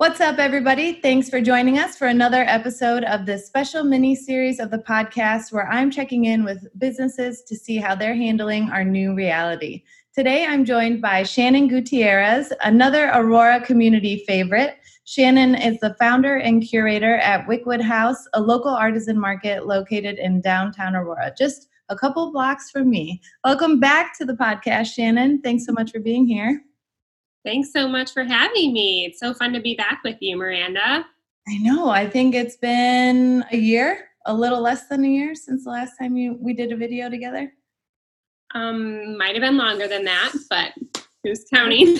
What's up, everybody? Thanks for joining us for another episode of this special mini-series of the podcast where I'm checking in with businesses to see how they're handling our new reality. Today, I'm joined by Shannon Gutierrez, another Aurora community favorite. Shannon is the founder and curator at Wyckwood House, a local artisan market located in downtown Aurora, just a couple blocks from me. Welcome back to the podcast, Shannon. Thanks so much for being here. Thanks so much for having me. It's so fun to be back with you, Miranda. I know. I think it's been a year, a little less than a year since the last time we did a video together. Might have been longer than that, but who's counting?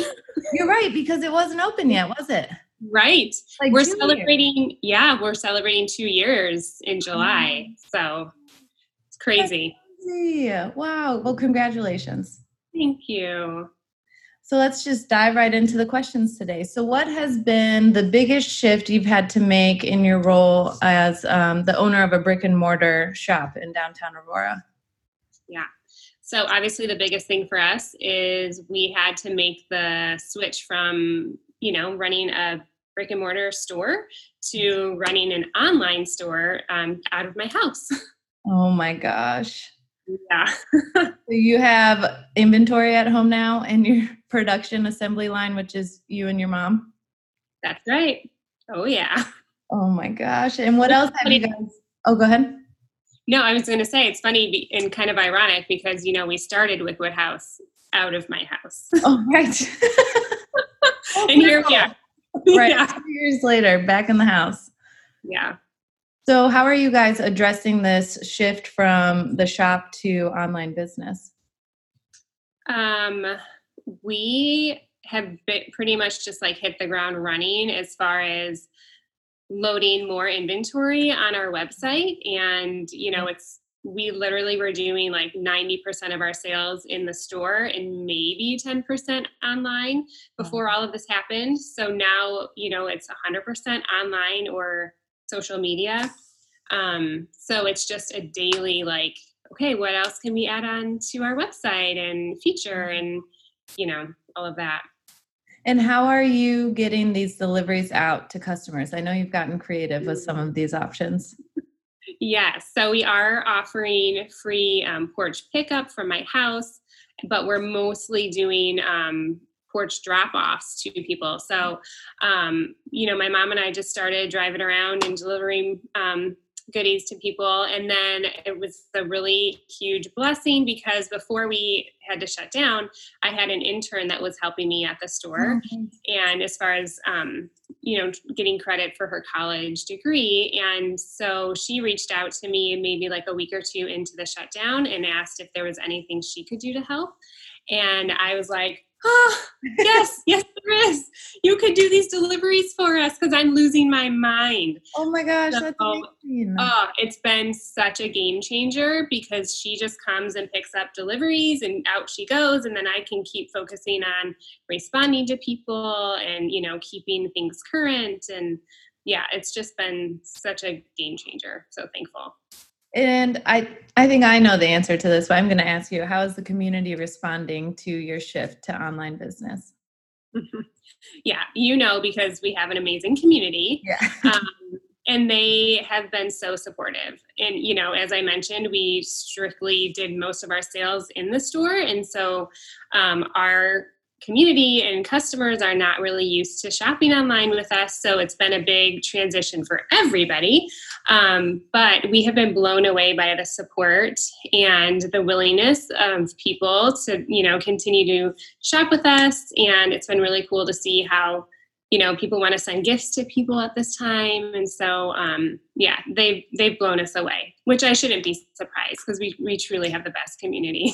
You're right, because it wasn't open yet, was it? Right. Like we're celebrating 2 years in July. So it's crazy. Wow. Well, congratulations. Thank you. So let's just dive right into the questions today. So what has been the biggest shift you've had to make in your role as the owner of a brick and mortar shop in downtown Aurora? Yeah. So obviously the biggest thing for us is we had to make the switch from, running a brick and mortar store to running an online store out of my house. Oh my gosh. Yeah. So you have inventory at home now and your production assembly line, which is you and your mom? That's right. Oh, yeah. Oh, my gosh. And what else have you guys? Oh, go ahead. No, I was going to say it's funny and kind of ironic because, we started with Wyckwood House out of my house. Oh, right. And here we are. Right. Yeah. 2 years later, back in the house. Yeah. So how are you guys addressing this shift from the shop to online business? We have been pretty much just hit the ground running as far as loading more inventory on our website. And, we literally were doing 90% of our sales in the store and maybe 10% online before all of this happened. So now, it's 100% online or social media. So it's just a daily, okay, what else can we add on to our website and feature and, all of that. And how are you getting these deliveries out to customers? I know you've gotten creative with some of these options. Yes. So we are offering free porch pickup from my house, but we're mostly doing, porch drop-offs to people. So, my mom and I just started driving around and delivering goodies to people. And then it was a really huge blessing because before we had to shut down, I had an intern that was helping me at the store. Mm-hmm. And as far as, getting credit for her college degree. And so she reached out to me maybe a week or two into the shutdown and asked if there was anything she could do to help. And I was like, oh, yes, there is. You could do these deliveries for us because I'm losing my mind. Oh my gosh, so, that's amazing. Oh, it's been such a game changer because she just comes and picks up deliveries and out she goes. And then I can keep focusing on responding to people and, keeping things current. And yeah, it's just been such a game changer. So thankful. And I think I know the answer to this, but I'm going to ask you, how is the community responding to your shift to online business? Yeah, because we have an amazing community. Yeah. And they have been so supportive. And, as I mentioned, we strictly did most of our sales in the store. And so our community and customers are not really used to shopping online with us. So it's been a big transition for everybody. But we have been blown away by the support and the willingness of people to, continue to shop with us. And it's been really cool to see how, people want to send gifts to people at this time. And so, they've blown us away, which I shouldn't be surprised because we truly have the best community.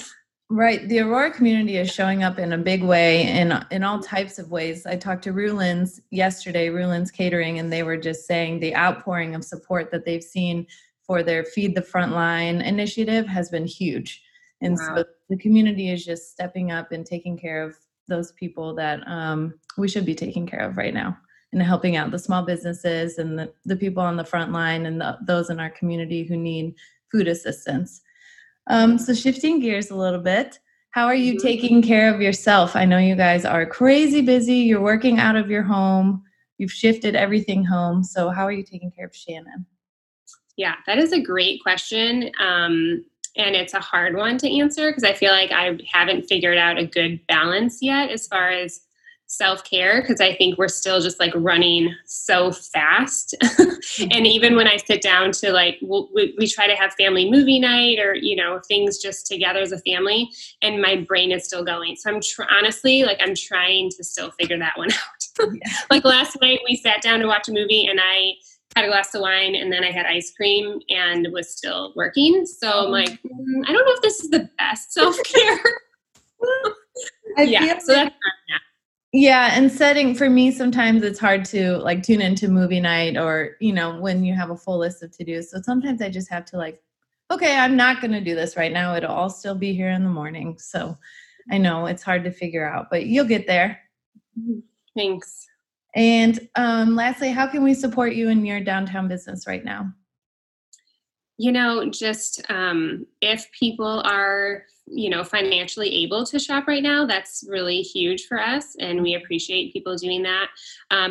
Right. The Aurora community is showing up in a big way in all types of ways. I talked to Rulins yesterday, Rulins Catering, and they were just saying the outpouring of support that they've seen for their Feed the Frontline initiative has been huge. And wow. So the community is just stepping up and taking care of those people that we should be taking care of right now, and helping out the small businesses and the people on the front line and those in our community who need food assistance. So shifting gears a little bit, how are you taking care of yourself? I know you guys are crazy busy. You're working out of your home. You've shifted everything home. So how are you taking care of Shannon? Yeah, that is a great question. And it's a hard one to answer because I feel like I haven't figured out a good balance yet as far as self-care, because I think we're still just like running so fast. And even when I sit down to like, we try to have family movie night or, you know, things just together as a family, and my brain is still going. So I'm honestly, like, I'm trying to still figure that one out. Like last night we sat down to watch a movie and I had a glass of wine and then I had ice cream and was still working. So I'm like, I don't know if this is the best self-care. So that's not. Yeah. And setting, for me, sometimes it's hard to like tune into movie night or, you know, when you have a full list of to-dos. So sometimes I just have to like, okay, I'm not going to do this right now. It'll all still be here in the morning. So I know it's hard to figure out, but you'll get there. Thanks. And lastly, how can we support you in your downtown business right now? You know, just if people are, you know, financially able to shop right now, that's really huge for us. And we appreciate people doing that.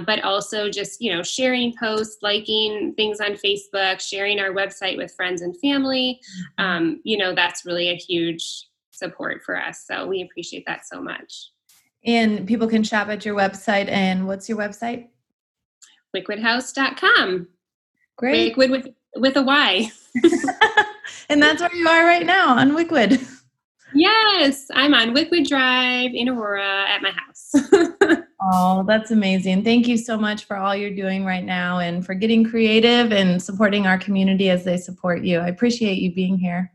But also just, you know, sharing posts, liking things on Facebook, sharing our website with friends and family. You know, that's really a huge support for us. So we appreciate that so much. And people can shop at your website. And what's your website? Wyckwoodhouse.com. Great. Wyckwood with a Y. And that's where you are right now, on Wyckwood. Yes, I'm on Wyckwood Drive in Aurora at my house. Oh, that's amazing. Thank you so much for all you're doing right now and for getting creative and supporting our community as they support you. I appreciate you being here.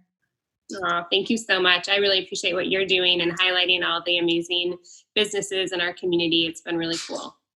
Oh, thank you so much. I really appreciate what you're doing and highlighting all the amazing businesses in our community. It's been really cool.